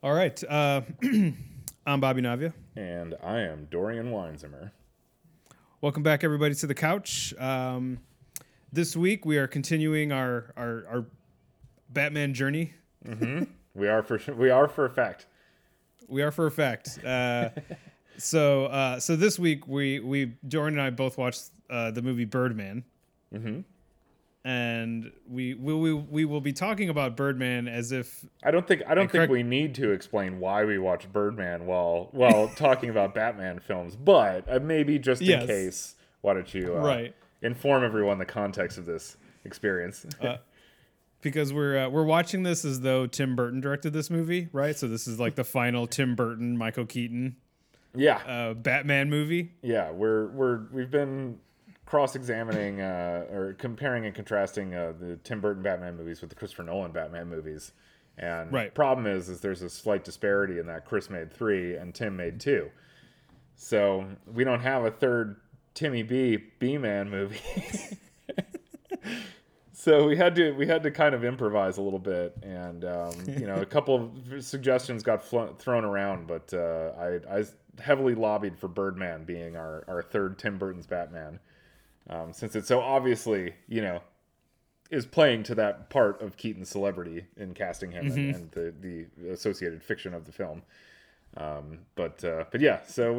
All right. I'm Bobby Navia. And I am Dorian Weinzimmer. Welcome back, everybody, to The Couch. This week, we are continuing our Batman journey. Mm-hmm. We are for a fact. We are for a fact. So this week, we Dorian and I both watched the movie Birdman. Mm-hmm. And we will be talking about Birdman as if I don't think we need to explain why we watch Birdman while talking about Batman films, but maybe just in case, why don't you inform everyone the context of this experience? Because we're watching this as though Tim Burton directed this movie, right? So this is like the final Tim Burton, Michael Keaton, Batman movie. Yeah, we've been cross-examining or comparing and contrasting the Tim Burton Batman movies with the Christopher Nolan Batman movies, and the problem is there's a slight disparity in that Chris made 3 and Tim made 2, so we don't have a third Timmy B-Man movie. So we had to kind of improvise a little bit, and a couple of suggestions got thrown around, but I heavily lobbied for Birdman being our third Tim Burton's Batman. Since it so obviously, is playing to that part of Keaton's celebrity in casting him and the associated fiction of the film. So we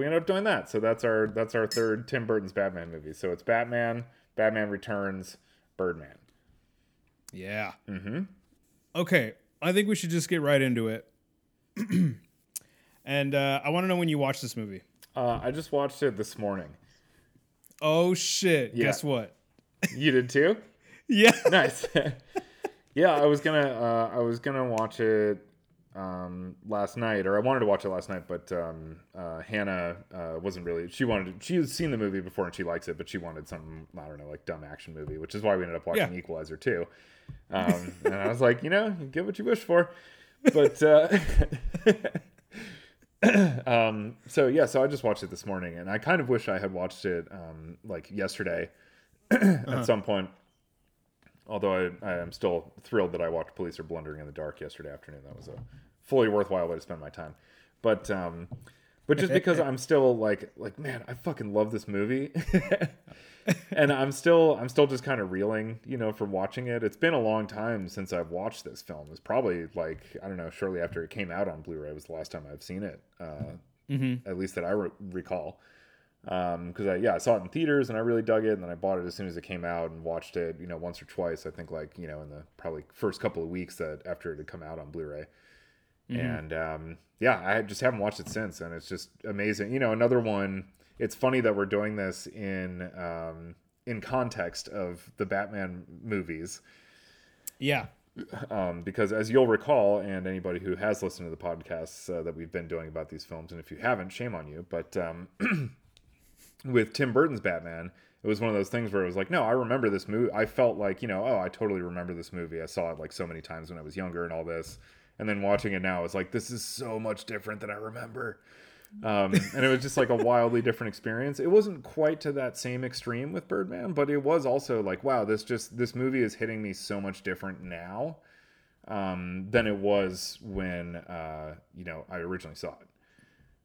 ended up doing that. So that's our third Tim Burton's Batman movie. So it's Batman, Batman Returns, Birdman. Yeah. Mm-hmm. Okay. I think we should just get right into it. And I want to know when you watched this movie. I just watched it this morning. Oh, shit. Yeah. Guess what? You did too? Yeah. Nice. Yeah, I was gonna watch it last night, or I wanted to watch it last night, but Hannah wasn't really... She had seen the movie before and she likes it, but she wanted some, I don't know, like dumb action movie, which is why we ended up watching Equalizer 2. And I was like, you get what you wish for. But... so I just watched it this morning, and I kind of wish I had watched it yesterday at some point, although I am still thrilled that I watched Police Are Blundering in the Dark yesterday afternoon. That was a fully worthwhile way to spend my time, but just because I'm still like man, I fucking love this movie. And I'm still just kind of reeling, from watching it. It's been a long time since I've watched this film. It's probably I don't know, shortly after it came out on Blu-ray was the last time I've seen it, at least that I recall. Because I saw it in theaters and I really dug it, and then I bought it as soon as it came out and watched it, once or twice. I think in the probably first couple of weeks that after it had come out on Blu-ray. Mm-hmm. And I just haven't watched it since, and it's just amazing. Another one. It's funny that we're doing this in context of the Batman movies. Yeah. Because as you'll recall, and anybody who has listened to the podcasts that we've been doing about these films, and if you haven't, shame on you, but with Tim Burton's Batman, it was one of those things where it was like, no, I remember this movie. I felt like, I totally remember this movie. I saw it so many times when I was younger and all this. And then watching it now, it's like, this is so much different than I remember. And it was just a wildly different experience. It wasn't quite to that same extreme with Birdman, but it was also wow, this movie is hitting me so much different now than it was when I originally saw it.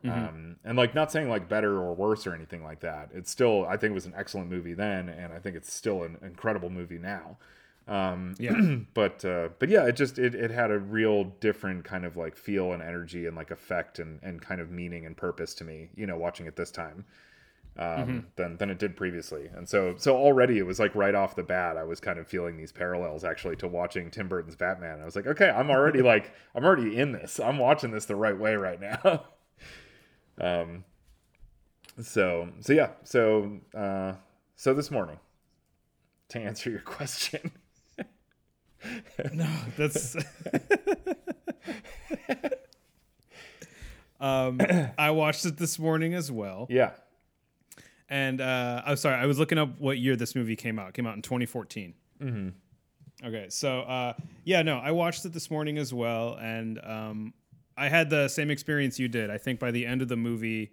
Mm-hmm. And not saying better or worse or anything like that. It's still, I think it was an excellent movie then, and I think it's still an incredible movie now. But it just it had a real different kind of feel and energy and effect and kind of meaning and purpose to me, watching it this time than it did previously. And so already it was right off the bat I was kind of feeling these parallels actually to watching Tim Burton's Batman. I was like, okay, I'm already I'm already in this. I'm watching this the right way right now. So this morning, to answer your question. No, that's I watched it this morning as well. Yeah. And I'm sorry, I was looking up what year this movie came out. It came out in 2014. Mm-hmm. Okay, so I watched it this morning as well, and I had the same experience you did. I think by the end of the movie,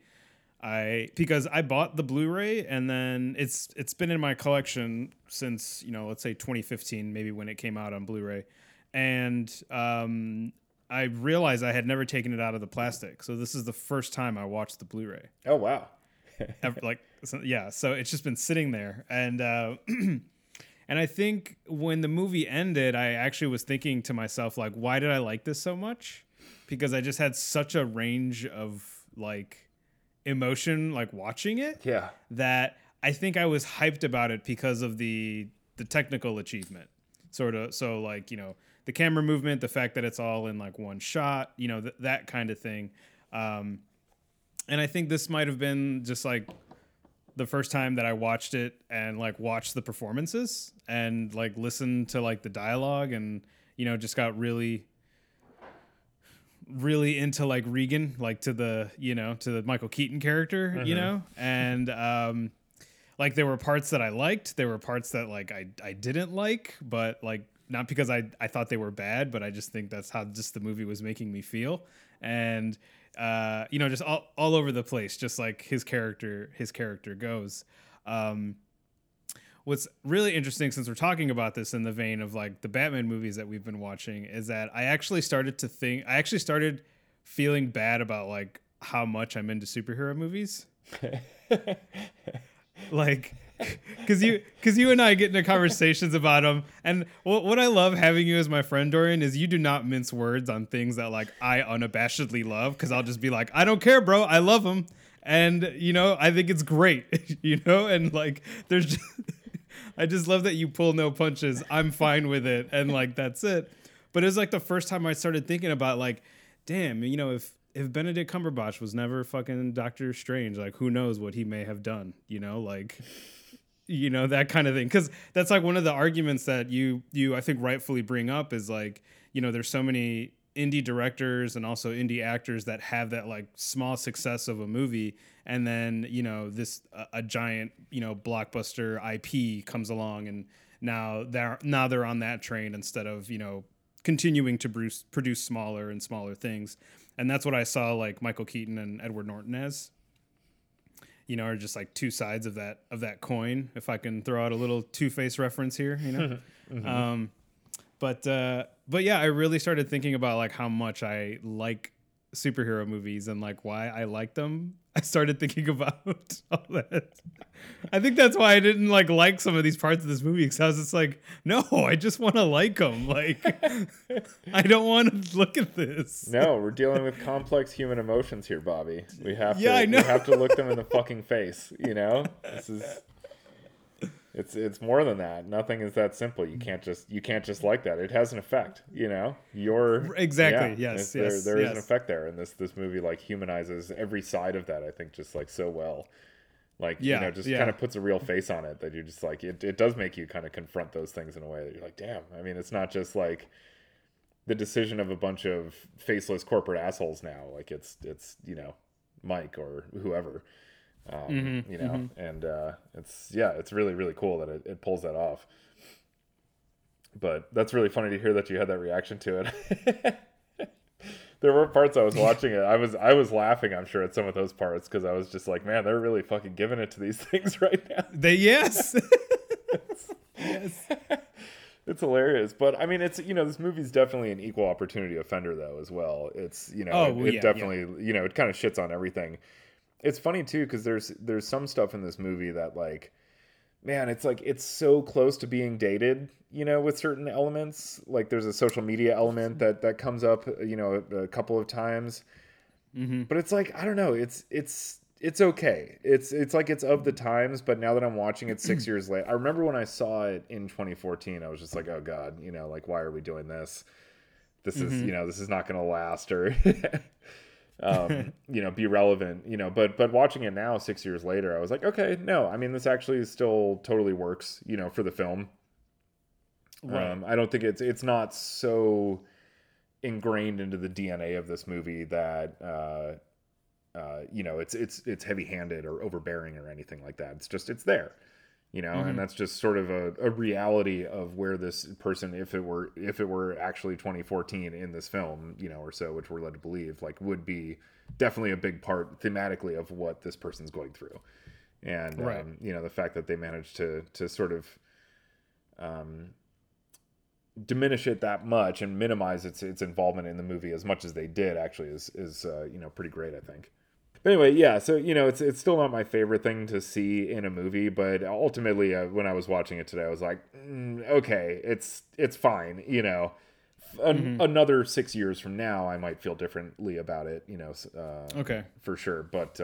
because I bought the Blu-ray, and then it's been in my collection since, let's say 2015, maybe when it came out on Blu-ray. And I realized I had never taken it out of the plastic. So this is the first time I watched the Blu-ray. Oh, wow. So it's just been sitting there. And and I think when the movie ended, I actually was thinking to myself, like, why did I like this so much? Because I just had such a range of, like, emotion, like, watching it. Yeah. That I think I was hyped about it because of the technical achievement, sort of. So, like, you know, the camera movement, the fact that it's all in, like, one shot, you know, that kind of thing. And I think this might have been just, like, the first time that I watched it and, like, watched the performances and, like, listened to, like, the dialogue and, you know, just got really, really into, like, Regan, like, to the Michael Keaton character, you know? And, like, there were parts that I liked. There were parts that, like, I didn't like, but, like, not because I thought they were bad, but I just think that's how just the movie was making me feel. And, you know, just all over the place, just like his character goes. What's really interesting, since we're talking about this in the vein of like the Batman movies that we've been watching, is that I actually started feeling bad about like how much I'm into superhero movies. Like, cause you and I get into conversations about them. And what I love having you as my friend, Dorian, is you do not mince words on things that like I unabashedly love. Cause I'll just be like, I don't care, bro. I love them. And you know, I think it's great, you know? And like, I just love that you pull no punches. I'm fine with it. And like, that's it. But it was like the first time I started thinking about like, damn, you know, if Benedict Cumberbatch was never fucking Doctor Strange, like who knows what he may have done, you know, like, you know, that kind of thing. Cause that's like one of the arguments that you, I think rightfully bring up is like, you know, there's so many indie directors and also indie actors that have that like small success of a movie. And then, you know, this, a giant, you know, blockbuster IP comes along and now they're on that train instead of, you know, continuing to produce smaller and smaller things. And that's what I saw like Michael Keaton and Edward Norton as, you know, are just like two sides of that coin. If I can throw out a little Two-Face reference here, you know? But yeah, I really started thinking about like how much I like superhero movies and like why I like them. I started thinking about all that. I think that's why I didn't like some of these parts of this movie, because I was just like, no, I just want to like them. Like, I don't want to look at this. No, we're dealing with complex human emotions here, Bobby. We have to look them in the fucking face. You know, it's more than that. Nothing is that simple. You can't just like that. It has an effect. You know, There is an effect there, and this movie like humanizes every side of that. I think just like so well, like you know, just kind of puts a real face on it that you're just like it does make you kind of confront those things in a way that you're like, damn. I mean, it's not just like the decision of a bunch of faceless corporate assholes now. Like it's you know, Mike or whoever. You know, and it's really, really cool that it pulls that off. But that's really funny to hear that you had that reaction to it. There were parts I was watching it. I was laughing, I'm sure, at some of those parts because I was just like, man, they're really fucking giving it to these things right now. It's hilarious. But I mean, it's, you know, this movie's definitely an equal opportunity offender though as well. It's, you know, you know, it kind of shits on everything. It's funny too, because there's some stuff in this movie that like, man, it's like it's so close to being dated, you know, with certain elements. Like there's a social media element that comes up, you know, a couple of times. Mm-hmm. But it's like, I don't know, it's okay. It's like it's of the times. But now that I'm watching it 6 years later, I remember when I saw it in 2014, I was just like, oh god, you know, like why are we doing this? This is, you know, this is not going to last or. You know, be relevant, you know, but watching it now 6 years later, I was like, okay, no, I mean, this actually still totally works, you know, for the film. Right. I don't think it's not so ingrained into the DNA of this movie that, you know, it's heavy handed or overbearing or anything like that. It's just, it's there, you know, and that's just sort of a reality of where this person, if it were actually 2014 in this film, you know, or so, which we're led to believe, like would be definitely a big part thematically of what this person's going through. And, you know, the fact that they managed to sort of, diminish it that much and minimize its involvement in the movie as much as they did actually is you know, pretty great, I think. But anyway, yeah, so, you know, it's still not my favorite thing to see in a movie, but ultimately when I was watching it today, I was like, okay, it's fine, you know. Another 6 years from now, I might feel differently about it, you know, okay, for sure. But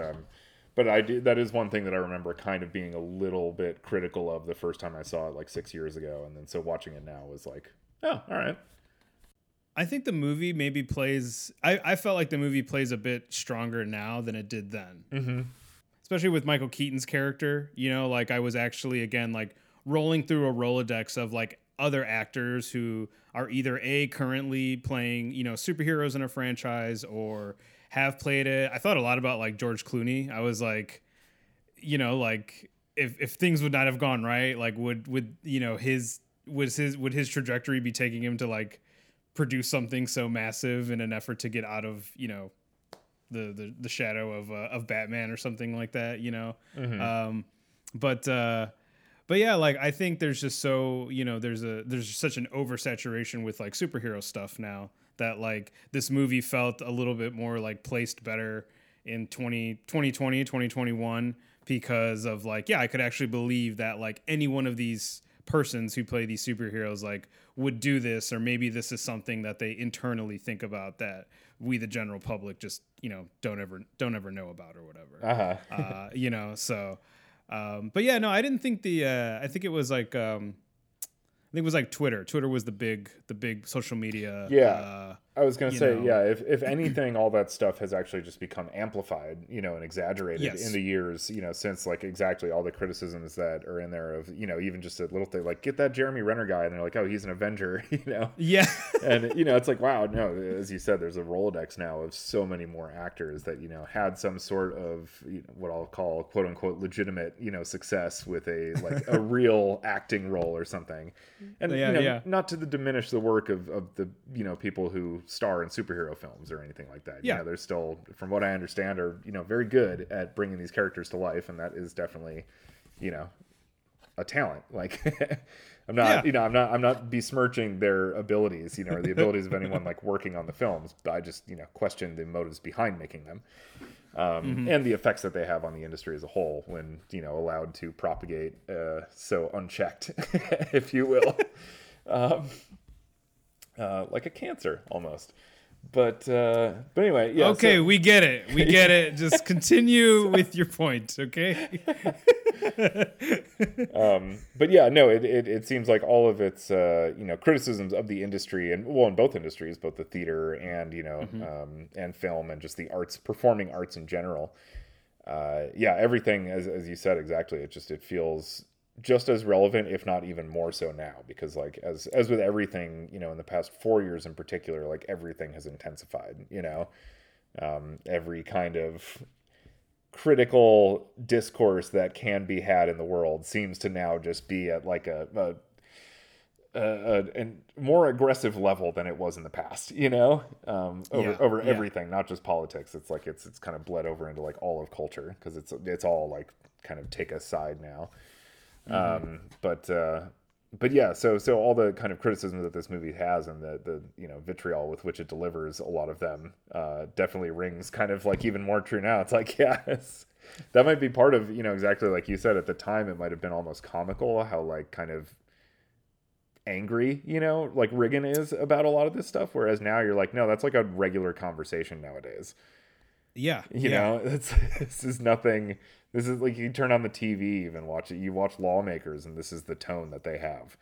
I do, that is one thing that I remember kind of being a little bit critical of the first time I saw it, like 6 years ago. And then so watching it now was like, oh, all right. I think the movie maybe plays, I felt like the movie plays a bit stronger now than it did then. Mm-hmm. Especially with Michael Keaton's character, you know, like I was actually, again, like rolling through a Rolodex of like other actors who are either A, currently playing, you know, superheroes in a franchise or have played it. I thought a lot about like George Clooney. I was like, you know, like if things would not have gone right, like would, you know, would his trajectory be taking him to like produce something so massive in an effort to get out of, you know, the shadow of Batman or something like that, you know? Mm-hmm. But yeah, like I think there's just so, you know, there's such an oversaturation with like superhero stuff now that like this movie felt a little bit more like placed better in 2020, 2021 because of like, yeah, I could actually believe that like any one of these persons who play these superheroes like would do this, or maybe this is something that they internally think about that we the general public just, you know, don't ever know about or whatever. Uh-huh. You know, so but yeah, no, I didn't think I think it was like I think it was like Twitter. Twitter was the big social media. Yeah, I was going to say, yeah, if anything, all that stuff has actually just become amplified, you know, and exaggerated in the years, you know, since like exactly all the criticisms that are in there of, you know, even just a little thing like get that Jeremy Renner guy. And they're like, oh, he's an Avenger, you know? Yeah. And, you know, it's like, wow, no, as you said, there's a Rolodex now of so many more actors that, you know, had some sort of, you know, what I'll call quote unquote legitimate, you know, success with a like a real acting role or something. And yeah, you know, not to diminish the work of the, you know, people who star in superhero films or anything like that. Yeah, you know, they're still, from what I understand, are, you know, very good at bringing these characters to life, and that is definitely, you know, a talent. Like, I'm not besmirching their abilities, you know, or the abilities of anyone like working on the films. But I just, you know, question the motives behind making them. And the effects that they have on the industry as a whole when, you know, allowed to propagate so unchecked, if you will, like a cancer almost. But anyway, yeah. Okay, so. We get it. Just continue with your point, okay? But yeah, no, it seems like all of its you know, criticisms of the industry, and well, in both industries, both the theater and, you know, and film, and just the arts, performing arts in general. Yeah, everything as you said exactly. It feels just as relevant, if not even more so now, because like as with everything, you know, in the past 4 years in particular, like everything has intensified, you know, every kind of critical discourse that can be had in the world seems to now just be at like a more aggressive level than it was in the past, you know, over everything, not just politics. It's like, it's kind of bled over into like all of culture, because it's all like kind of take a side now. But yeah, so all the kind of criticism that this movie has, and the you know, vitriol with which it delivers a lot of them, definitely rings kind of like even more true now. It's like, yeah, that might be part of, you know, exactly like you said, at the time it might have been almost comical how like kind of angry, you know, like Riggan is about a lot of this stuff, whereas now you're like, no, that's like a regular conversation nowadays. Yeah, you know, this is nothing. This is like you turn on the TV, even watch it. You watch lawmakers, and this is the tone that they have.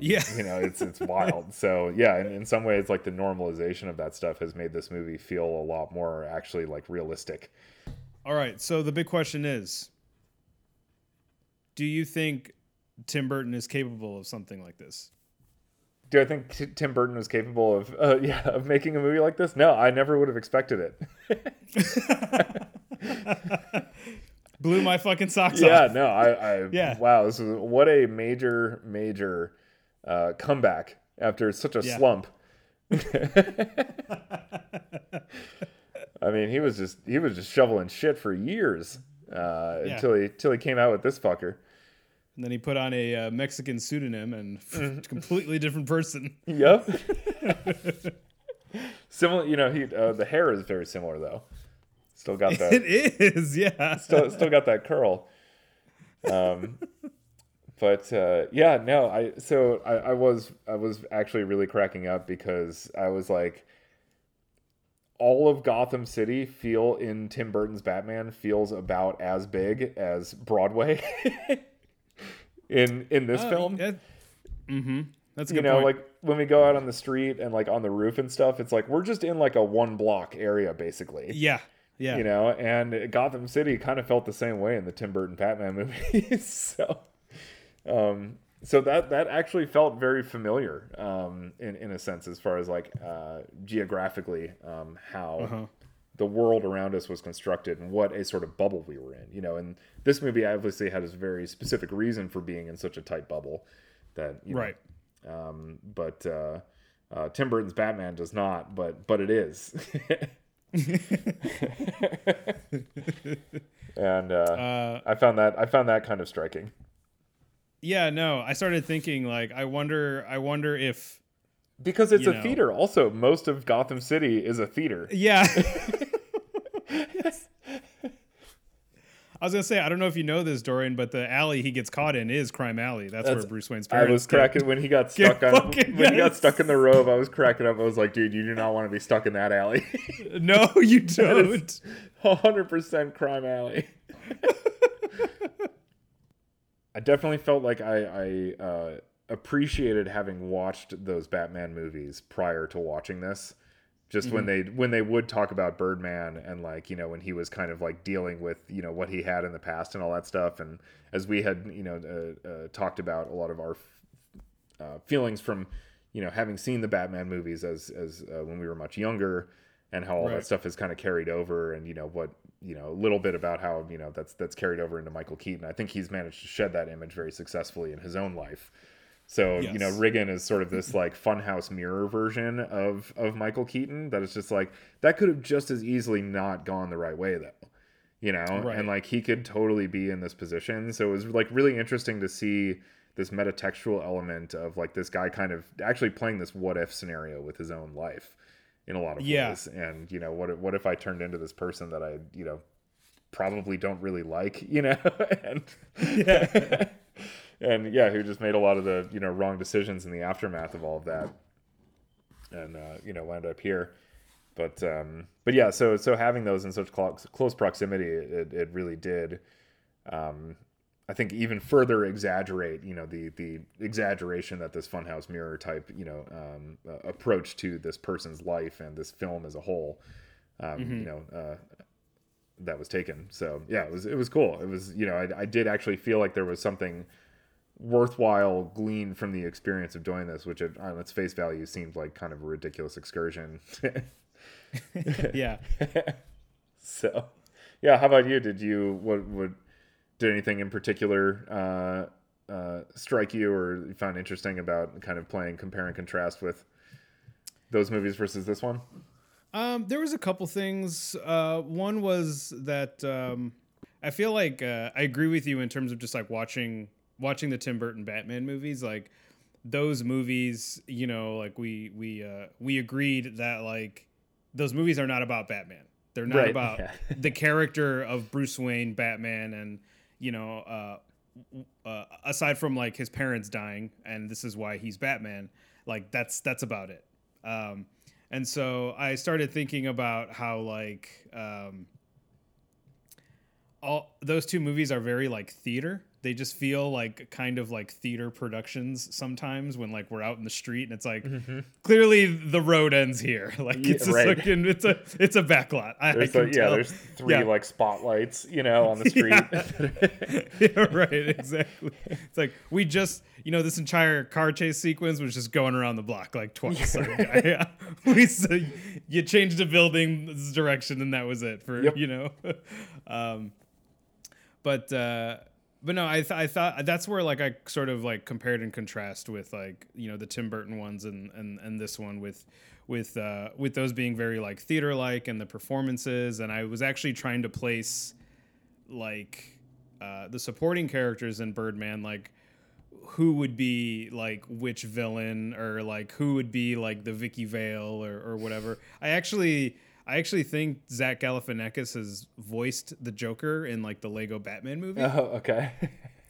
You know, it's wild. So yeah, and in some ways, like the normalization of that stuff has made this movie feel a lot more actually like realistic. All right. So the big question is, do you think Tim Burton is capable of something like this? Do I think Tim Burton was capable of making a movie like this? No, I never would have expected it. Blew my fucking socks off. Yeah, no, wow, this was what a major comeback after such a slump. I mean, he was just shoveling shit for years until he came out with this fucker. And then he put on a Mexican pseudonym and completely different person. Yep. Similar, you know, the hair is very similar though. Still got that. It is, yeah. Still got that curl. But yeah, no, I was actually really cracking up because I was like, all of Gotham City in Tim Burton's Batman feels about as big as Broadway. In this film, that's a good point. Like when we go out on the street and like on the roof and stuff, it's like we're just in like a 1 block area basically. Yeah. And Gotham City kind of felt the same way in the Tim Burton Batman movies. So that actually felt very familiar, in a sense, as far as like geographically, how the world around us was constructed and what a sort of bubble we were in, and this movie obviously had a very specific reason for being in such a tight bubble that, but Tim Burton's Batman does not, but it is. And, I found that kind of striking. Yeah, no, I started thinking like, I wonder if, because it's a theater. Also, most of Gotham City is a theater. Yeah. Yes. I was going to say, I don't know if you know this, Dorian, but the alley he gets caught in is Crime Alley. That's where Bruce Wayne's parents. I was cracking when he got stuck when he got stuck in the robe. I was cracking up. I was like, dude, you do not want to be stuck in that alley. No, you don't. 100% Crime Alley. I definitely felt like I appreciated having watched those Batman movies prior to watching this, just when they would talk about Birdman and like, when he was kind of like dealing with, what he had in the past and all that stuff. And as we had, talked about a lot of our feelings from, having seen the Batman movies as when we were much younger and how all that stuff is kind of carried over and, a little bit about how, that's carried over into Michael Keaton. I think he's managed to shed that image very successfully in his own life. So, yes. Riggan is sort of this like funhouse mirror version of Michael Keaton that is just like, that could have just as easily not gone the right way though, and like he could totally be in this position. So it was like really interesting to see this metatextual element of like this guy kind of actually playing this what if scenario with his own life in a lot of ways. And what if I turned into this person that I, probably don't really like, and who just made a lot of the wrong decisions in the aftermath of all of that, and wound up here. But yeah, so having those in such close proximity, it really did, I think, even further exaggerate the exaggeration that this funhouse mirror type approach to this person's life and this film as a whole, that was taken. So yeah, it was cool. It was I did actually feel like there was something worthwhile gleaned from the experience of doing this, which on its face value seemed like kind of a ridiculous excursion. Yeah. So yeah, how about you? Did anything in particular strike you or you found interesting about kind of playing compare and contrast with those movies versus this one? There was a couple things. One was that I feel like I agree with you in terms of just like watching the Tim Burton Batman movies, like those movies, like we agreed that like those movies are not about Batman. They're not about the character of Bruce Wayne, Batman. And, aside from like his parents dying and this is why he's Batman, like that's about it. And so I started thinking about how like all those two movies are very like theater. They just feel like kind of like theater productions sometimes when like we're out in the street and it's like clearly the road ends here. Like it's a back lot. There's three like spotlights, on the street. Exactly. It's like we just this entire car chase sequence was just going around the block like twice. You changed the building's direction and that was it for But no, I thought that's where like I sort of like compared and contrast with like the Tim Burton ones and this one with those being very like theater like and the performances, and I was actually trying to place like the supporting characters in Birdman, like who would be like which villain, or like who would be like the Vicky Vale or whatever. I actually think Zach Galifianakis has voiced the Joker in like the Lego Batman movie. Oh, okay.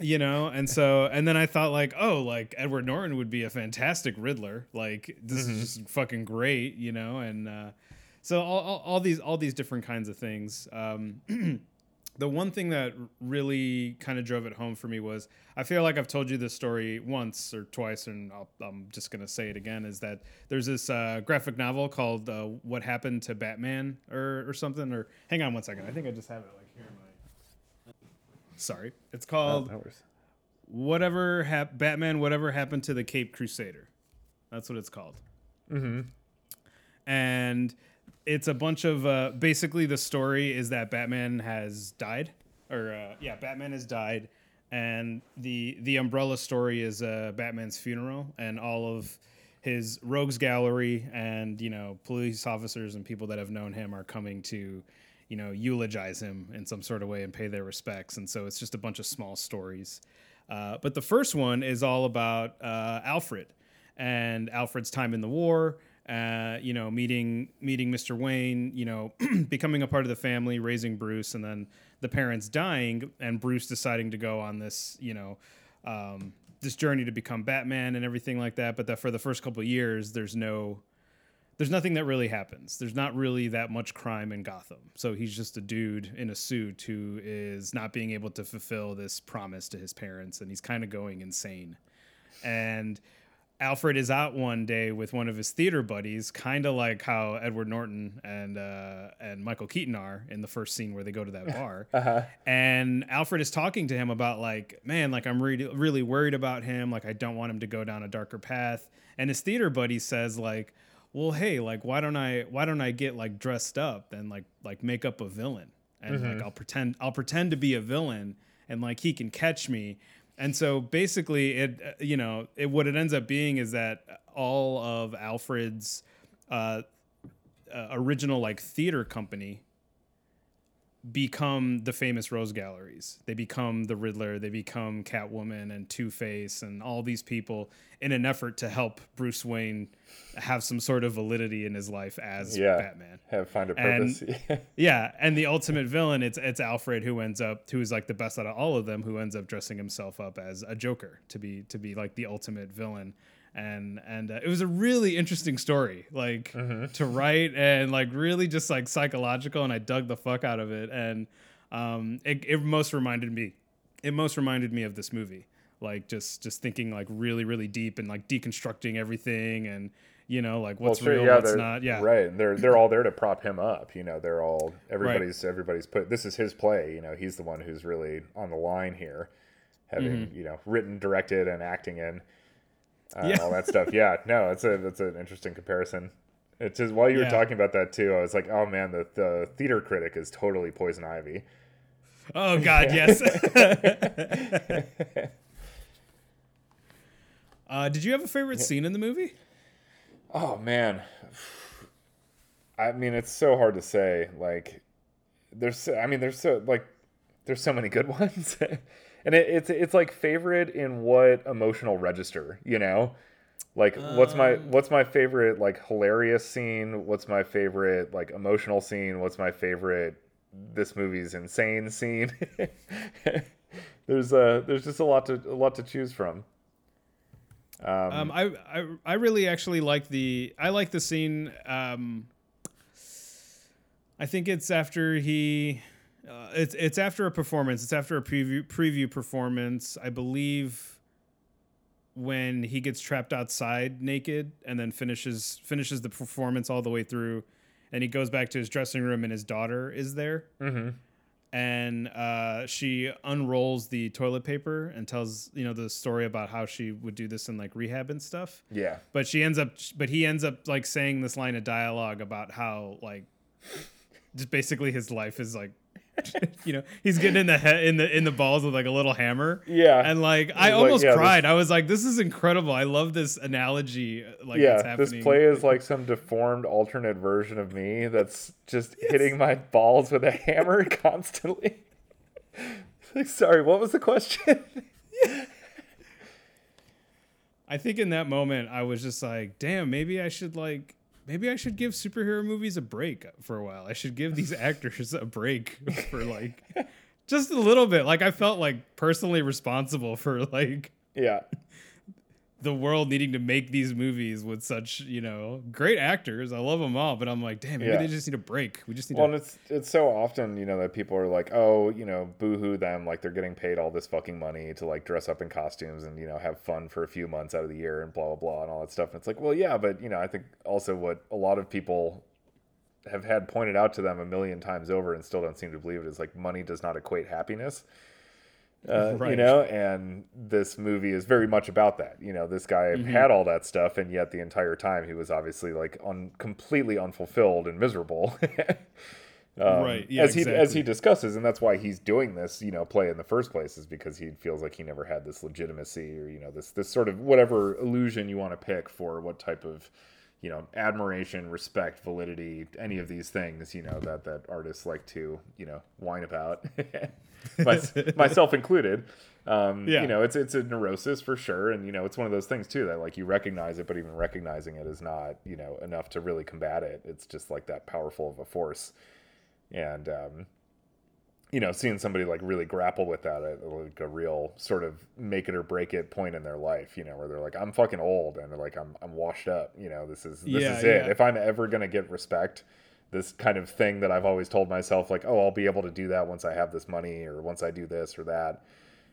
You know, and then I thought like, oh, like Edward Norton would be a fantastic Riddler. Like this mm-hmm. is just fucking great, you know? And, so all these different kinds of things. The one thing that really kind of drove it home for me was, I feel like I've told you this story once or twice, and I'm just going to say it again, is that there's this graphic novel called What Happened to Batman or something. Or hang on one second. I think I just have it like here in my... Sorry. It's called Batman, Whatever Happened to the Caped Crusader. That's what it's called. Mm-hmm. And... it's a bunch of basically the story is that Batman has died, or Batman has died, and the umbrella story is Batman's funeral and all of his rogues gallery, and you know, police officers and people that have known him are coming to, you know, eulogize him in some sort of way and pay their respects, and so it's just a bunch of small stories. But the first one is all about Alfred and Alfred's time in the war. You know, meeting Mr. Wayne, you know, becoming a part of the family, raising Bruce, and then the parents dying and Bruce deciding to go on this, you know, this journey to become Batman and everything like that. But that for the first couple of years, there's nothing that really happens. There's not really that much crime in Gotham. So he's just a dude in a suit who is not being able to fulfill this promise to his parents. And he's kind of going insane. And Alfred is out one day with one of his theater buddies, kind of like how Edward Norton and Michael Keaton are in the first scene where they go to that bar. Uh-huh. And Alfred is talking to him about like, man, like I'm really worried about him. Like I don't want him to go down a darker path. And his theater buddy says like, well, hey, like why don't I get like dressed up and like make up a villain, and mm-hmm. like I'll pretend to be a villain, and like he can catch me. And so basically what it ends up being is that all of Alfred's original like theater company become the famous Rose Galleries. They become the Riddler, they become Catwoman and Two-Face and all these people in an effort to help Bruce Wayne have some sort of validity in his life as Batman. Find a purpose. And, yeah, and the ultimate villain, it's Alfred who's like the best out of all of them, who ends up dressing himself up as a Joker to be like the ultimate villain. And it was a really interesting story, like mm-hmm. to write, and like really just like psychological. And I dug the fuck out of it. And it most reminded me of this movie, like just thinking like really, really deep and like deconstructing everything. And, you know, like what's real, what's not. Yeah, right. And they're all there to prop him up. You know, they're all everybody's put. This is his play. You know, he's the one who's really on the line here, having, mm-hmm. you know, written, directed and acting in. All that stuff. Yeah, no, that's an interesting comparison. It's just while you were talking about that too, I was like, oh man, the theater critic is totally Poison Ivy. Oh God, yes. Did you have a favorite scene in the movie? Oh man, I mean it's so hard to say. Like, there's so many good ones. And it's like favorite in what emotional register, you know, like what's my favorite, like hilarious scene? What's my favorite, like emotional scene? What's my favorite, this movie's insane scene? There's just a lot to choose from. I really actually like the scene. I think it's after it's after a performance. It's after a preview performance, I believe, when he gets trapped outside naked and then finishes the performance all the way through, and he goes back to his dressing room and his daughter is there, mm-hmm. and she unrolls the toilet paper and tells, you know, the story about how she would do this in like rehab and stuff. Yeah. But he ends up like saying this line of dialogue about how like just basically his life is like. You know, he's getting in the head, in the balls with like a little hammer. Yeah, and like I almost cried. I was like, "This is incredible! I love this analogy." Like, yeah, what's happening. This play is like some deformed alternate version of me that's just hitting my balls with a hammer constantly. Sorry, what was the question? I think in that moment, I was just like, damn, maybe I should give superhero movies a break for a while. I should give these actors a break for like just a little bit. Like I felt like personally responsible for like, yeah, the world needing to make these movies with such, you know, great actors. I love them all, but I'm like, damn, maybe they just need a break. We just need to... Well, it's so often, you know, that people are like, oh, you know, boo-hoo them. Like, they're getting paid all this fucking money to, like, dress up in costumes and, you know, have fun for a few months out of the year and blah, blah, blah, and all that stuff. And it's like, well, yeah, but, you know, I think also what a lot of people have had pointed out to them a million times over and still don't seem to believe it is, like, money does not equate happiness. Right. You know, and this movie is very much about that. You know, this guy had all that stuff, and yet the entire time he was obviously like completely unfulfilled and miserable. Right. Yeah, as he discusses, and that's why he's doing this, you know, play in the first place, is because he feels like he never had this legitimacy, or, you know, this sort of whatever illusion you want to pick for what type of, you know, admiration, respect, validity, any of these things, you know, that artists like to, you know, whine about, myself included. You know, it's a neurosis for sure. And, you know, it's one of those things too, that like you recognize it, but even recognizing it is not, you know, enough to really combat it. It's just like that powerful of a force. And, you know, seeing somebody like really grapple with that at like a real sort of make it or break it point in their life, you know, where they're like, I'm fucking old, and they're like, I'm washed up, you know, this is it. If I'm ever going to get respect, this kind of thing that I've always told myself, like, oh, I'll be able to do that once I have this money, or once I do this or that,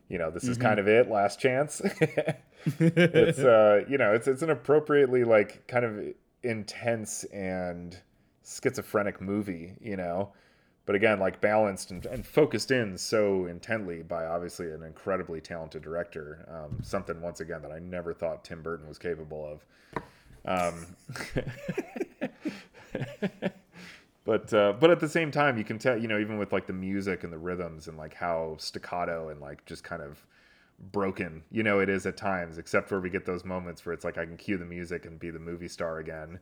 you know, this is kind of it, last chance. It's, you know, it's an appropriately like kind of intense and schizophrenic movie, you know. But again, like balanced and focused in so intently by obviously an incredibly talented director. Something, once again, that I never thought Tim Burton was capable of. But at the same time, you can tell, you know, even with like the music and the rhythms and like how staccato and like just kind of broken, you know, it is at times, except where we get those moments where it's like I can cue the music and be the movie star again.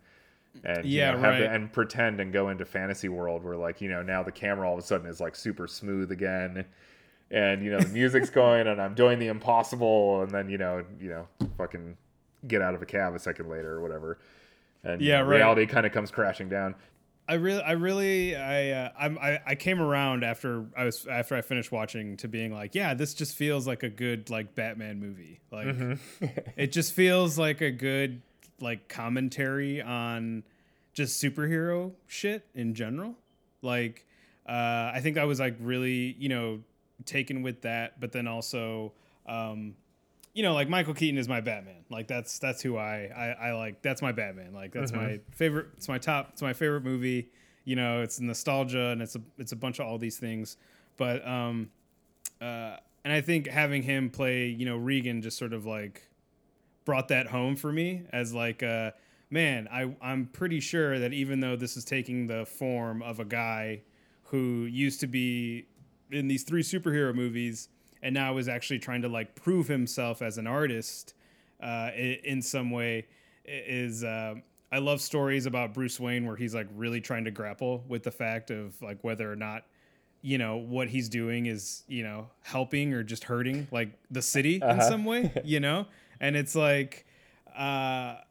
And you know, and pretend and go into fantasy world where like, you know, now the camera all of a sudden is like super smooth again, and you know the music's going and I'm doing the impossible, and then you know fucking get out of a cab a second later or whatever, and reality kind of comes crashing down. I came around after I finished watching to being like, yeah, this just feels like a good like Batman movie, like it just feels like a good like commentary on just superhero shit in general. Like, I think I was like really, you know, taken with that, but then also, you know, like Michael Keaton is my Batman. Like that's who I like, that's my Batman. Like that's my favorite. It's my favorite movie. You know, it's nostalgia and it's a bunch of all these things. But, and I think having him play, you know, Regan just sort of like brought that home for me as like, man, I'm pretty sure that even though this is taking the form of a guy who used to be in these three superhero movies and now is actually trying to like prove himself as an artist in some way, is I love stories about Bruce Wayne where he's like really trying to grapple with the fact of like whether or not, you know, what he's doing is, you know, helping or just hurting like the city in some way, you know? And it's like, that's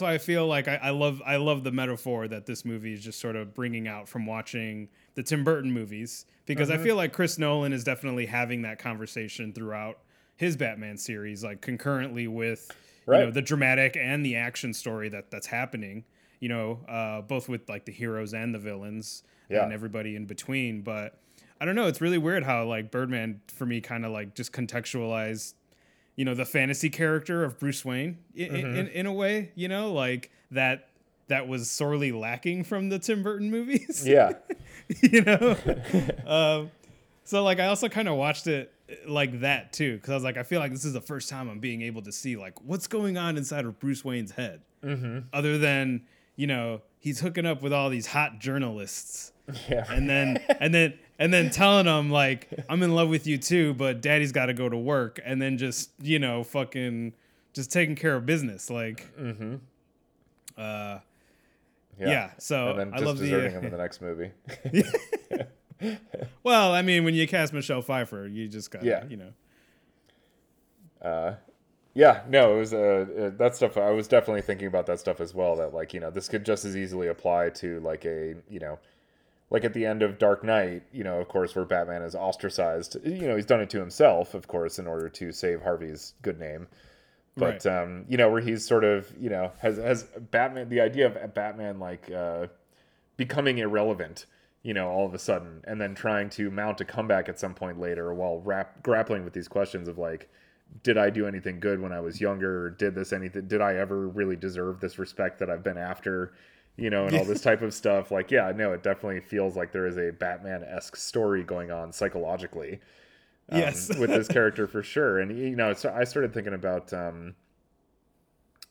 why I feel like I love the metaphor that this movie is just sort of bringing out from watching the Tim Burton movies, because I feel like Chris Nolan is definitely having that conversation throughout his Batman series, like concurrently with you know, the dramatic and the action story that's happening, you know, both with like the heroes and the villains and everybody in between. But I don't know, it's really weird how like Birdman for me kind of like just contextualized, you know, the fantasy character of Bruce Wayne in a way, you know, like that was sorely lacking from the Tim Burton movies. Yeah. You know? So like, I also kind of watched it like that too. 'Cause I was like, I feel like this is the first time I'm being able to see like what's going on inside of Bruce Wayne's head, other than, you know, he's hooking up with all these hot journalists and then telling them like, I'm in love with you too, but daddy's got to go to work. And then just, you know, fucking just taking care of business. Like, So and then I love deserting him in the next movie. Well, I mean, when you cast Michelle Pfeiffer, you just got, you know. Yeah, no, it was that stuff. I was definitely thinking about that stuff as well. That, like, you know, this could just as easily apply to, like, a, you know, like at the end of Dark Knight, you know, of course, where Batman is ostracized. You know, he's done it to himself, of course, in order to save Harvey's good name. But, right. You know, where he's sort of, you know, has Batman, the idea of Batman, like, becoming irrelevant, you know, all of a sudden, and then trying to mount a comeback at some point later while grappling with these questions of, like, did I do anything good when I was younger? Did this anything? Did I ever really deserve this respect that I've been after? You know, and all this type of stuff. Like, yeah, no, it definitely feels like there is a Batman-esque story going on psychologically. Yes. with this character for sure. And, you know, so I started thinking about,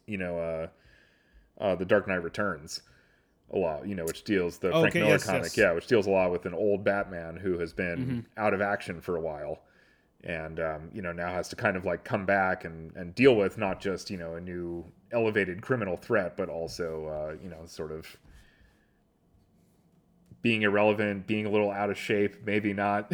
you know, The Dark Knight Returns a lot, you know, which deals the Frank Miller comic. Yes. Yeah. Which deals a lot with an old Batman who has been out of action for a while. And, you know, now has to kind of like come back and deal with not just, you know, a new elevated criminal threat, but also, you know, sort of being irrelevant, being a little out of shape, maybe not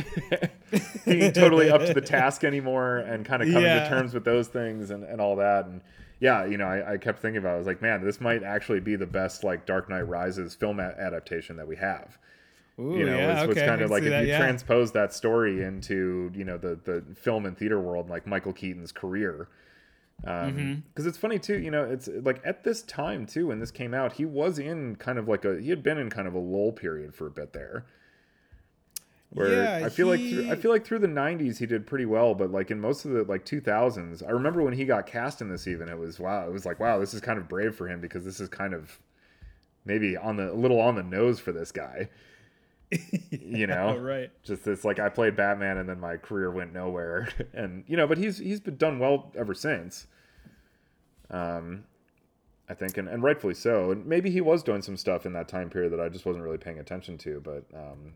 being totally up to the task anymore, and kind of coming to terms with those things and all that. And yeah, you know, I kept thinking about it. I was like, man, this might actually be the best like Dark Knight Rises film adaptation that we have. Ooh, you know, it's what's kind of like if that, you transpose that story into, you know, the film and theater world, like Michael Keaton's career. Because it's funny too, you know, it's like at this time too, when this came out, he was in kind of like he had been in kind of a lull period for a bit there, where I feel like through the 90s he did pretty well, but like in most of the like 2000s, I remember when he got cast in this, even it was like wow, this is kind of brave for him, because this is kind of maybe a little on the nose for this guy. You know, right? Just this, like, I played Batman and then my career went nowhere, and you know, but he's been done well ever since. I think, and rightfully so. And maybe he was doing some stuff in that time period that I just wasn't really paying attention to, but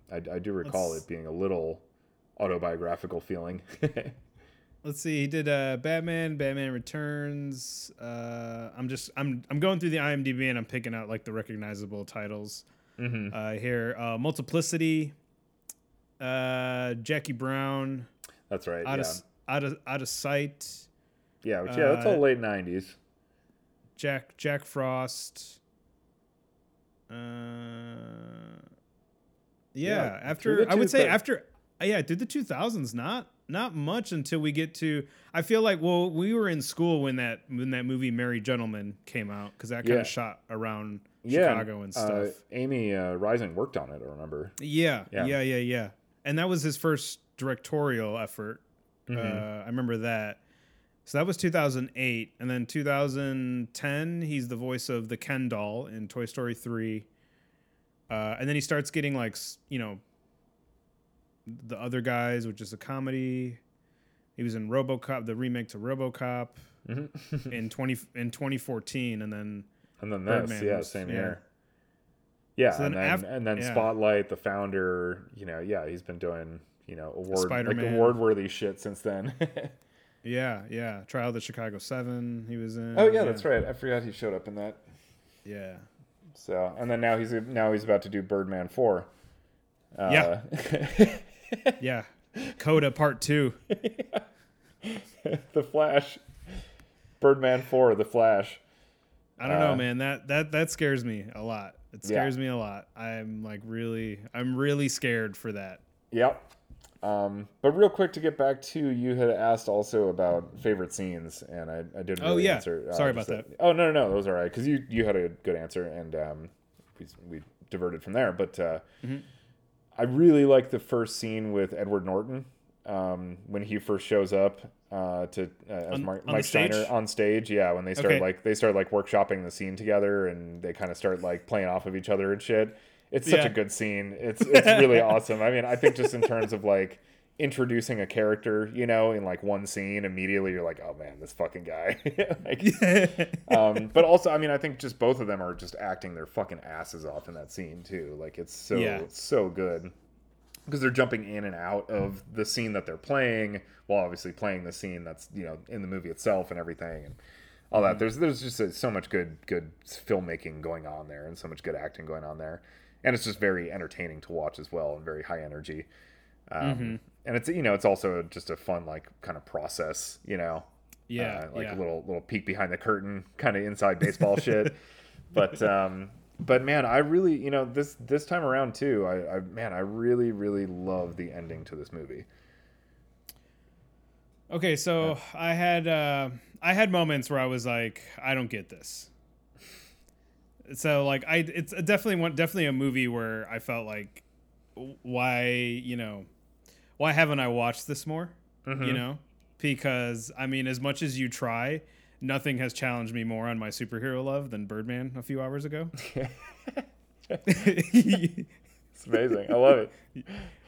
I do recall it being a little autobiographical feeling. Let's see, he did Batman Returns. I'm going through the IMDb and I'm picking out like the recognizable titles. Here, Multiplicity, Jackie Brown. That's right. Out of Sight. Yeah, which, that's all late 90s. Jack Frost. Through the 2000s, not much until we get to. I feel like, well, we were in school when that movie Merry Gentlemen came out, because that kind of shot around Chicago and stuff. Amy Rising worked on it, I remember. Yeah. And that was his first directorial effort. I remember that. So that was 2008, and then 2010, he's the voice of the Ken doll in Toy Story 3. And then he starts getting, like, you know, The Other Guys, which is a comedy. He was in RoboCop, the remake to RoBocop, in 2014, and then. And then this, Birdman, same year. Yeah, so and then Spotlight, The Founder, you know, he's been doing, you know, award-worthy shit since then. Trial of the Chicago 7 he was in. Oh, yeah, that's right. I forgot he showed up in that. Yeah. So, and then now he's about to do Birdman 4. Yeah. Coda Part 2. The Flash. Birdman 4, The Flash. I don't know, man. That scares me a lot. It scares me a lot. I'm really scared for that. Yep. But real quick, to get back to, you had asked also about favorite scenes, and I didn't really answer. Sorry about that. Oh, no. That was all right, because you had a good answer, and we diverted from there. But I really like the first scene with Edward Norton when he first shows up. Mike Steiner on stage, when they start like workshopping the scene together, and they kind of start like playing off of each other and shit. It's such a good scene. It's really awesome. I mean, I think just in terms of like introducing a character, you know, in like one scene, immediately you're like, oh man, this fucking guy. But also, I mean, I think just both of them are just acting their fucking asses off in that scene too. Like it's so good. Because they're jumping in and out of the scene that they're playing, while obviously playing the scene that's, you know, in the movie itself and everything and all that. There's just so much good filmmaking going on there, and so much good acting going on there, and it's just very entertaining to watch as well, and very high energy. And it's, you know, it's also just a fun, like, kind of process, you know. A little peek behind the curtain, kind of inside baseball shit. But man, I really, you know, this time around too, I really, really love the ending to this movie. Okay, so I had moments where I was like, I don't get this. So like it's definitely a movie where I felt like, why haven't I watched this more? Mm-hmm. You know, because I mean, as much as you try, nothing has challenged me more on my superhero love than Birdman a few hours ago. It's amazing. I love it.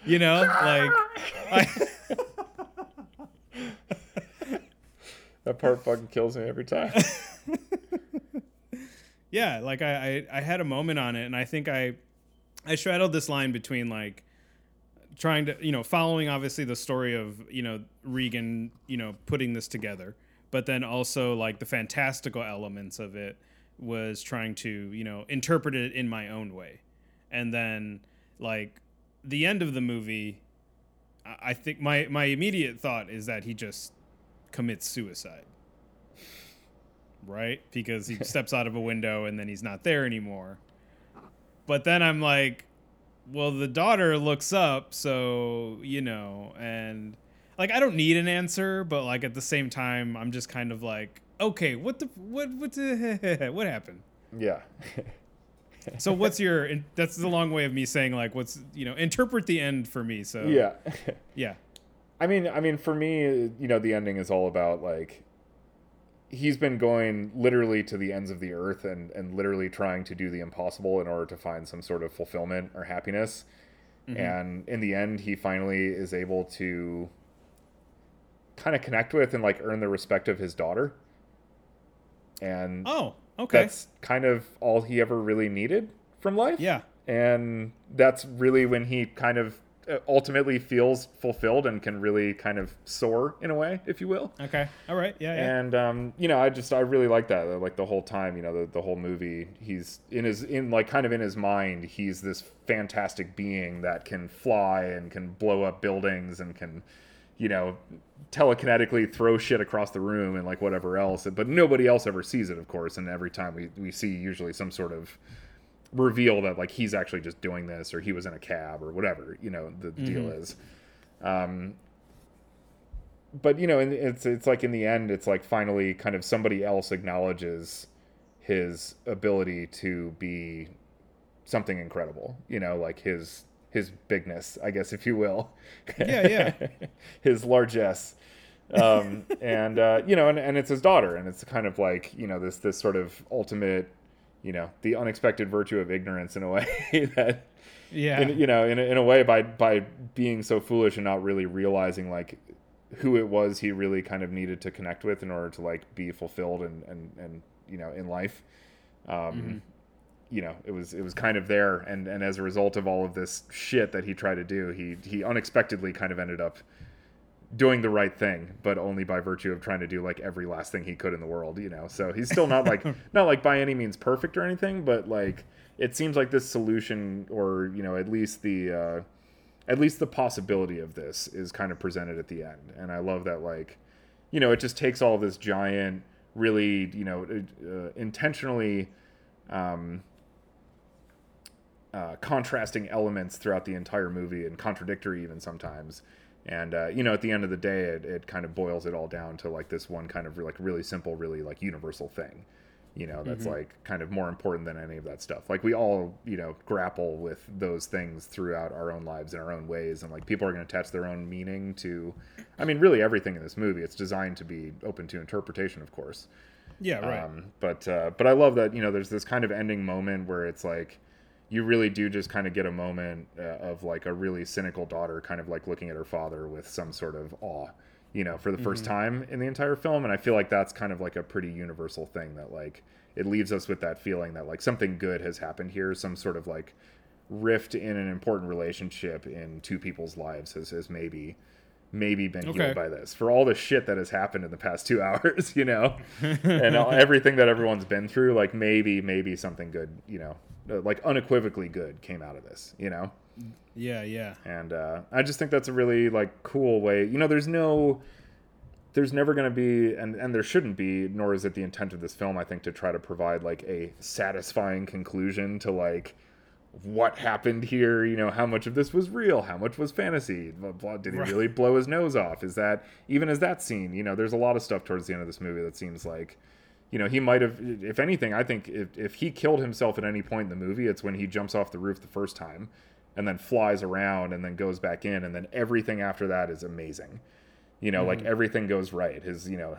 You know, like that part fucking kills me every time. Yeah, like I had a moment on it, and I think I straddled this line between like trying to, you know, following obviously the story of, you know, Regan, you know, putting this together, but then also like the fantastical elements of it was trying to, you know, interpret it in my own way. And then like the end of the movie, I think my immediate thought is that he just commits suicide, right? Because he steps out of a window and then he's not there anymore. But then I'm like, well, the daughter looks up, so, you know, and like I don't need an answer, but like at the same time, I'm just kind of like, okay, what happened? Yeah. So that's the long way of me saying like, what's, you know, interpret the end for me. So yeah. Yeah. I mean, for me, you know, the ending is all about like, he's been going literally to the ends of the earth and literally trying to do the impossible in order to find some sort of fulfillment or happiness. Mm-hmm. And in the end, he finally is able to kind of connect with and like earn the respect of his daughter. And oh, okay. That's kind of all he ever really needed from life. Yeah. And that's really when he kind of ultimately feels fulfilled and can really kind of soar in a way, if you will. Okay. All right. Yeah. Yeah. And, you know, I really like that. Like the whole time, you know, the whole movie, he's in his mind, he's this fantastic being that can fly and can blow up buildings and can, you know, telekinetically throw shit across the room and like whatever else. But nobody else ever sees it, of course. And every time we see usually some sort of reveal that like he's actually just doing this or he was in a cab or whatever, you know, the deal is. But you know, it's like in the end, it's like finally kind of somebody else acknowledges his ability to be something incredible, you know, like his bigness, I guess, if you will. Yeah. Yeah. His largesse. You know, and it's his daughter, and it's kind of like, you know, this sort of ultimate, you know, the unexpected virtue of ignorance in a way that, yeah, in a way by being so foolish and not really realizing like who it was he really kind of needed to connect with in order to like be fulfilled and you know, in life, you know, it was kind of there. And as a result of all of this shit that he tried to do, he unexpectedly kind of ended up doing the right thing, but only by virtue of trying to do like every last thing he could in the world, you know. So he's still not like by any means perfect or anything, but like it seems like this solution, or you know, at least the possibility of this is kind of presented at the end. And I love that, like, you know, it just takes all this giant, really, you know, intentionally contrasting elements throughout the entire movie, and contradictory even sometimes. And, you know, at the end of the day, it kind of boils it all down to like this one kind of like really simple, really like universal thing, you know, that's like kind of more important than any of that stuff. Like we all, you know, grapple with those things throughout our own lives in our own ways. And like people are going to attach their own meaning to, I mean, really everything in this movie. It's designed to be open to interpretation, of course. Yeah. Right. But I love that, you know, there's this kind of ending moment where it's like, you really do just kind of get a moment of like a really cynical daughter kind of like looking at her father with some sort of awe, you know, for the first time in the entire film. And I feel like that's kind of like a pretty universal thing that like it leaves us with that feeling that like something good has happened here. Some sort of like rift in an important relationship in two people's lives has maybe been healed by this, for all the shit that has happened in the past 2 hours, you know, and everything that everyone's been through, like maybe something good, you know, like unequivocally good came out of this, you know? Yeah. And I just think that's a really like cool way. You know, there's never going to be, and there shouldn't be, nor is it the intent of this film, I think, to try to provide like a satisfying conclusion to like what happened here, you know, how much of this was real, how much was fantasy, blah, blah, did he really blow his nose off? Is that, even as that scene, you know, there's a lot of stuff towards the end of this movie that seems like, you know, he might have, if anything, I think if he killed himself at any point in the movie, it's when he jumps off the roof the first time and then flies around and then goes back in, and then everything after that is amazing. You know, like everything goes right. His, you know,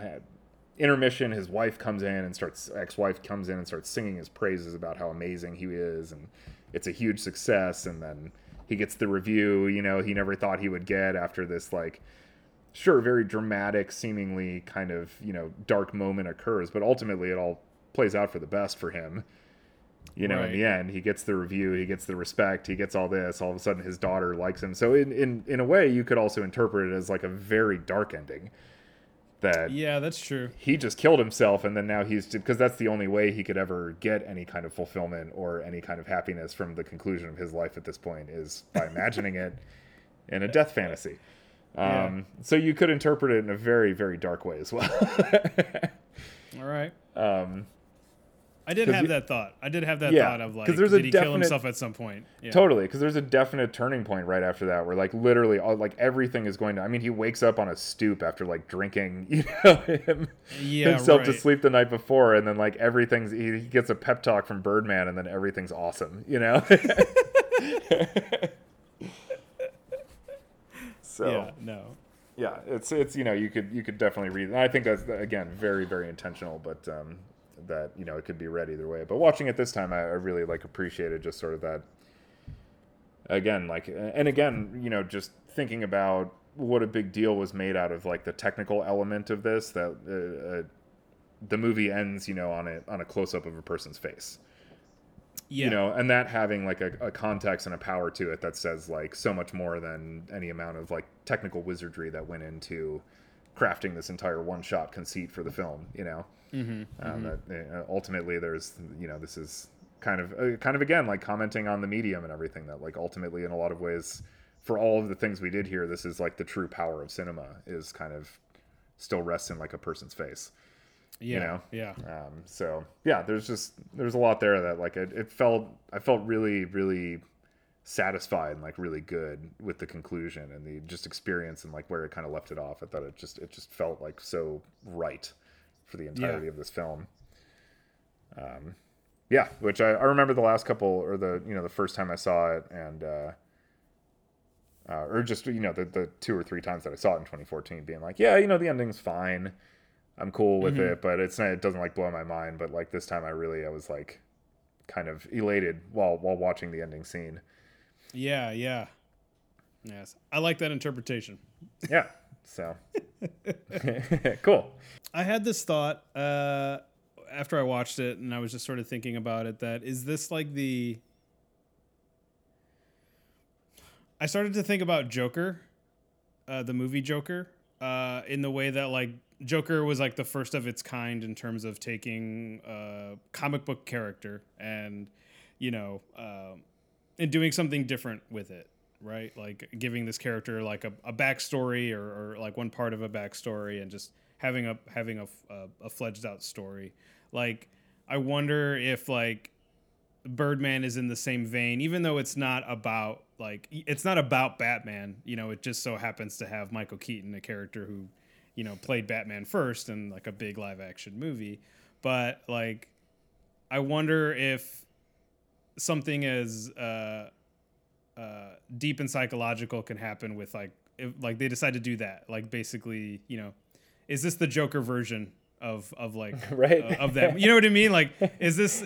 intermission, his wife comes in and starts, ex-wife comes in and starts singing his praises about how amazing he is. And it's a huge success. And then he gets the review, you know, he never thought he would get after this, like, sure, very dramatic, seemingly kind of, you know, dark moment occurs. But ultimately it all plays out for the best for him. You know, right. In the end, he gets the review, he gets the respect, he gets all this. All of a sudden, his daughter likes him. So in a way, you could also interpret it as like a very dark ending. That yeah, that's true. He just killed himself, and then now he's... Because that's the only way he could ever get any kind of fulfillment or any kind of happiness from the conclusion of his life at this point is by imagining it in a death fantasy. So you could interpret it in a very, very dark way as well. All right. I did have that thought. I did have that thought of like, did he kill himself at some point? Yeah. Totally, because there's a definite turning point right after that where like literally all, like everything is going to... I mean, he wakes up on a stoop after like drinking, you know, himself to sleep the night before, and then like everything's... He gets a pep talk from Birdman, and then everything's awesome, you know? So yeah, no. Yeah, it's you know, you could definitely read it. And I think that's, again, very, very intentional, but... that, you know, it could be read either way. But watching it this time, I really like appreciated just sort of that, again, like, and again, you know, just thinking about what a big deal was made out of like the technical element of this, that the movie ends, you know, on a close-up of a person's face, you know, and that having like a context and a power to it that says like so much more than any amount of like technical wizardry that went into crafting this entire one-shot conceit for the film, you know. That ultimately there's, you know, this is kind of again like commenting on the medium and everything, that like ultimately in a lot of ways for all of the things we did here, this is like the true power of cinema is kind of still rests in like a person's face, you know. So yeah, there's a lot there that like I felt really, really satisfied and like really good with the conclusion and the just experience and like where it kind of left it off. I thought it just felt like so right for the entirety of this film. Which I remember the last couple, or the, you know, the first time I saw it, and or just, you know, the two or three times that I saw it in 2014 being like, yeah, you know, the ending's fine, I'm cool with it, but it's not, it doesn't like blow my mind. But like this time I was like kind of elated while watching the ending scene. Yes, I like that interpretation. Yeah. So cool. I had this thought after I watched it, and I was just sort of thinking about it, that is this like the... I started to think about Joker, the movie Joker, in the way that like Joker was like the first of its kind in terms of taking a comic book character and, you know, and doing something different with it. Right? Like giving this character like a backstory, or like one part of a backstory, and just having a fledged out story. Like, I wonder if like Birdman is in the same vein, even though it's not about Batman, you know, it just so happens to have Michael Keaton, a character who, you know, played Batman first in like a big live action movie. But like, I wonder if something as, deep and psychological can happen with like, if, like they decide to do that, like basically, you know, is this the Joker version of like right. Of that, you know what I mean? Like, is this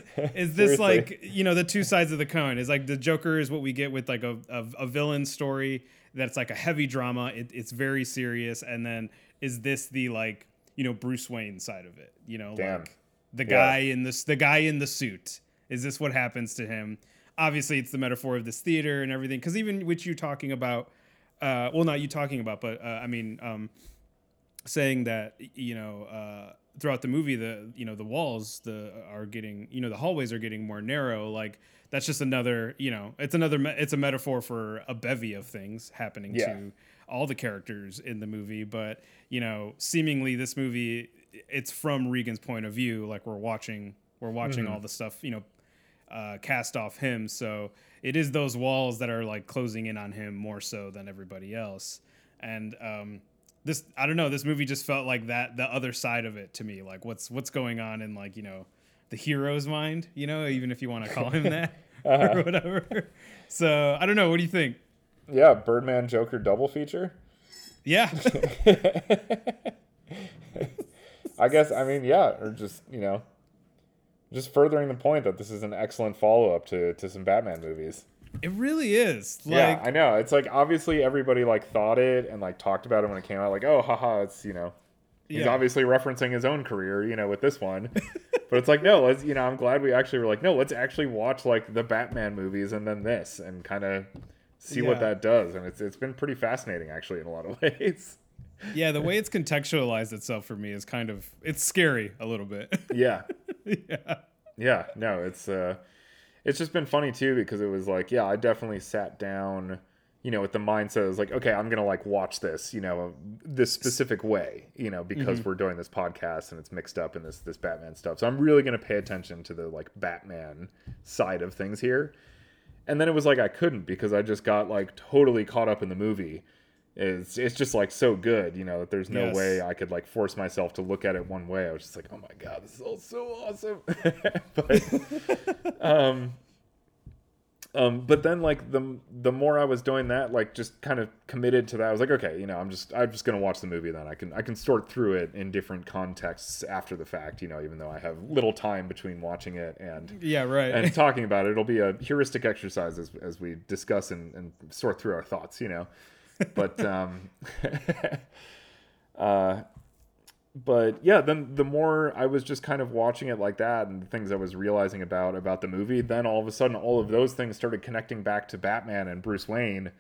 like, you know, the two sides of the cone is like the Joker is what we get with like a villain story that's like a heavy drama. It's very serious. And then is this the, like, you know, Bruce Wayne side of it, you know, like the guy in the suit, is this what happens to him? Obviously, it's the metaphor of this theater and everything. Because even with you talking about, well, not you talking about, but I mean, saying that, you know, throughout the movie, the walls are getting, you know, the hallways are getting more narrow. Like, that's just another, you know, it's a metaphor for a bevy of things happening to all the characters in the movie. But, you know, seemingly this movie, it's from Regan's point of view. Like, we're watching all the stuff, you know, cast off him. So it is those walls that are like closing in on him more so than everybody else. And, I don't know, this movie just felt like that, the other side of it to me, like what's going on in, like, you know, the hero's mind, you know, even if you want to call him that or whatever. So I don't know. What do you think? Yeah. Birdman Joker double feature. Yeah. I guess, I mean, yeah. Or just, you know, just furthering the point that this is an excellent follow-up to some Batman movies. It really is. Like, yeah, I know. It's like, obviously everybody like thought it and like talked about it when it came out. Like, oh, haha, it's, you know, he's obviously referencing his own career, you know, with this one. But it's like, no, let's, you know, I'm glad we actually were like, no, let's actually watch like the Batman movies and then this and kind of see what that does. And it's been pretty fascinating actually in a lot of ways. Yeah, the way it's contextualized itself for me is kind of, it's scary a little bit. Yeah. Yeah. Yeah. No, it's just been funny too, because it was like, yeah, I definitely sat down, you know, with the mindset, I was like, okay, I'm going to like watch this, you know, this specific way, you know, because we're doing this podcast and it's mixed up in this Batman stuff. So I'm really going to pay attention to the like Batman side of things here. And then it was like, I couldn't, because I just got like totally caught up in the movie. It's just like so good, you know, that there's no way I could like force myself to look at it one way. I was just like, oh my God, this is all so awesome. But but then like the more I was doing that, like just kind of committed to that. I was like, okay, you know, I'm just gonna watch the movie then. I can sort through it in different contexts after the fact, you know, even though I have little time between watching it and and talking about it. It'll be a heuristic exercise as we discuss and sort through our thoughts, you know. But but yeah, then the more I was just kind of watching it like that and the things I was realizing about the movie, then all of a sudden all of those things started connecting back to Batman and Bruce Wayne,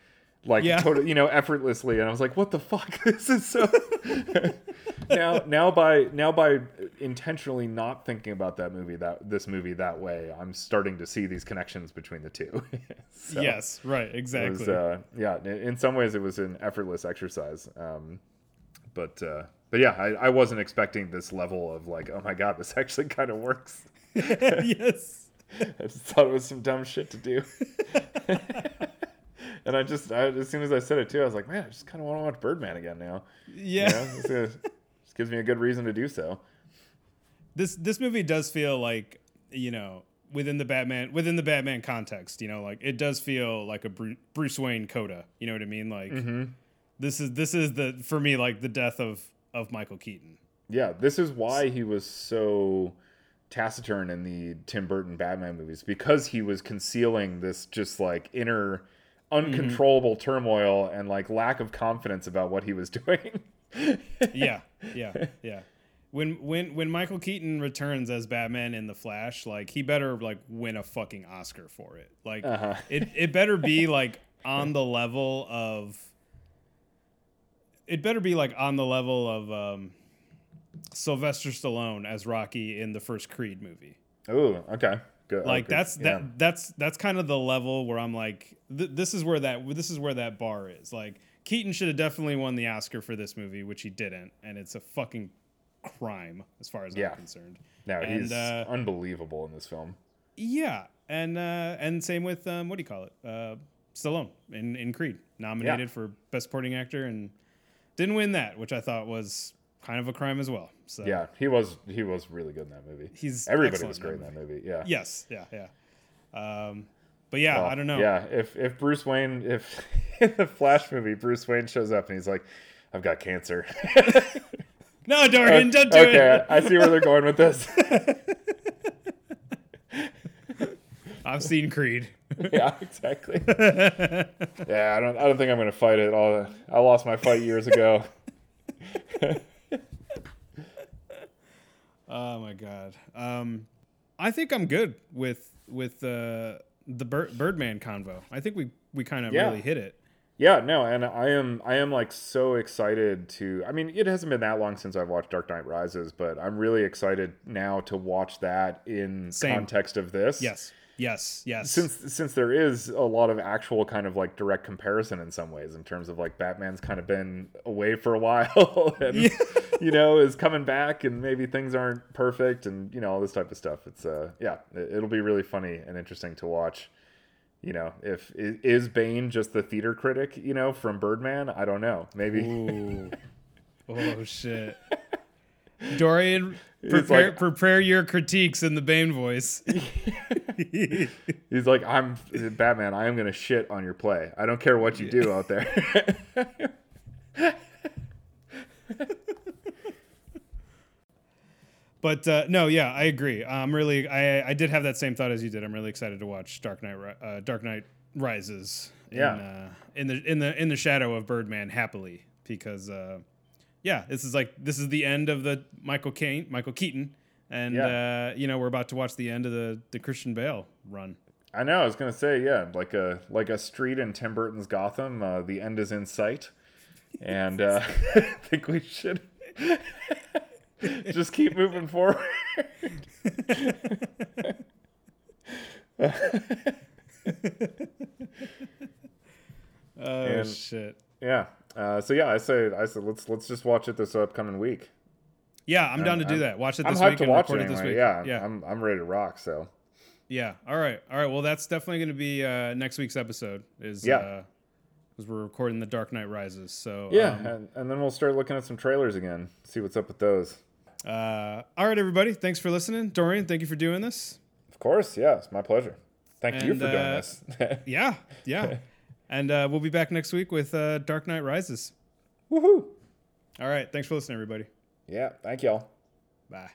like totally, you know, effortlessly. And I was like, what the fuck? This is so now by intentionally not thinking about this movie that way, I'm starting to see these connections between the two. So yes, right, exactly. It was, in some ways it was an effortless exercise. But yeah, I wasn't expecting this level of like, oh my God, this actually kind of works. Yes. I just thought it was some dumb shit to do. And I as soon as I said it too, I was like, man, I just kind of want to watch Birdman again now. Yeah. You know, this gives me a good reason to do so. This movie does feel like, you know, within the Batman context, you know, like it does feel like a Bruce Wayne Coda, you know what I mean? Like this is the, for me, like the death of Michael Keaton. Yeah. This is why he was so taciturn in the Tim Burton Batman movies, because he was concealing this just like inner uncontrollable turmoil and like lack of confidence about what he was doing. Yeah. When Michael Keaton returns as Batman in The Flash, like he better like win a fucking Oscar for it. Like it better be like on the level of Sylvester Stallone as Rocky in the first Creed movie. Oh, okay. Good. Like that's kind of the level where I'm like, this is where that bar is. Like Keaton should have definitely won the Oscar for this movie, which he didn't, and it's a fucking crime as far as I'm concerned. No, and he's unbelievable in this film. Yeah, and same with Stallone in Creed, nominated for Best Supporting Actor and didn't win that, which I thought was kind of a crime as well. So yeah, he was really good in that movie. Everybody was great in that movie. Yeah. Yes. Yeah. Yeah. But yeah, well, I don't know. Yeah. If Bruce Wayne, if in the Flash movie, Bruce Wayne shows up and he's like, I've got cancer. No, Dorian, don't do it. Okay, I see where they're going with this. I've seen Creed. Yeah, exactly. Yeah, I don't think I'm gonna fight it. I lost my fight years ago. Oh my God. I think I'm good with the Birdman convo. I think we kind of really hit it. Yeah, no, and I am like so excited to, I mean, it hasn't been that long since I've watched Dark Knight Rises, but I'm really excited now to watch that in context of this. Yes. Since there is a lot of actual kind of like direct comparison in some ways in terms of like Batman's kind of been away for a while and, you know, is coming back and maybe things aren't perfect and, you know, all this type of stuff. It's, yeah, it'll be really funny and interesting to watch. You know, if is Bane just the theater critic, you know, from Birdman? I don't know. Maybe. Ooh. Oh, shit. Dorian, prepare your critiques in the Bane voice. He's like, I'm Batman. I am going to shit on your play. I don't care what you do out there. But no, yeah, I agree. I'm really, I did have that same thought as you did. I'm really excited to watch Dark Knight Rises. Yeah. In the shadow of Birdman, happily, because yeah, this is the end of the Michael Keaton, and you know, we're about to watch the end of the Christian Bale run. I know. I was gonna say, yeah, like a street in Tim Burton's Gotham, the end is in sight, and I think we should. Just keep moving forward. Shit! Yeah. So yeah, I said let's just watch it this upcoming week. Yeah, I'm down to do that. Watch it this week and record it this week. Yeah. I'm ready to rock. So. Yeah. All right. Well, that's definitely going to be next week's episode. Because we're recording The Dark Knight Rises. So yeah, and then we'll start looking at some trailers again. See what's up with those. All right, everybody. Thanks for listening. Dorian, thank you for doing this. Of course. Yeah, it's my pleasure. Thank you for doing this. Yeah. And we'll be back next week with Dark Knight Rises. Woohoo. All right. Thanks for listening, everybody. Yeah. Thank y'all. Bye.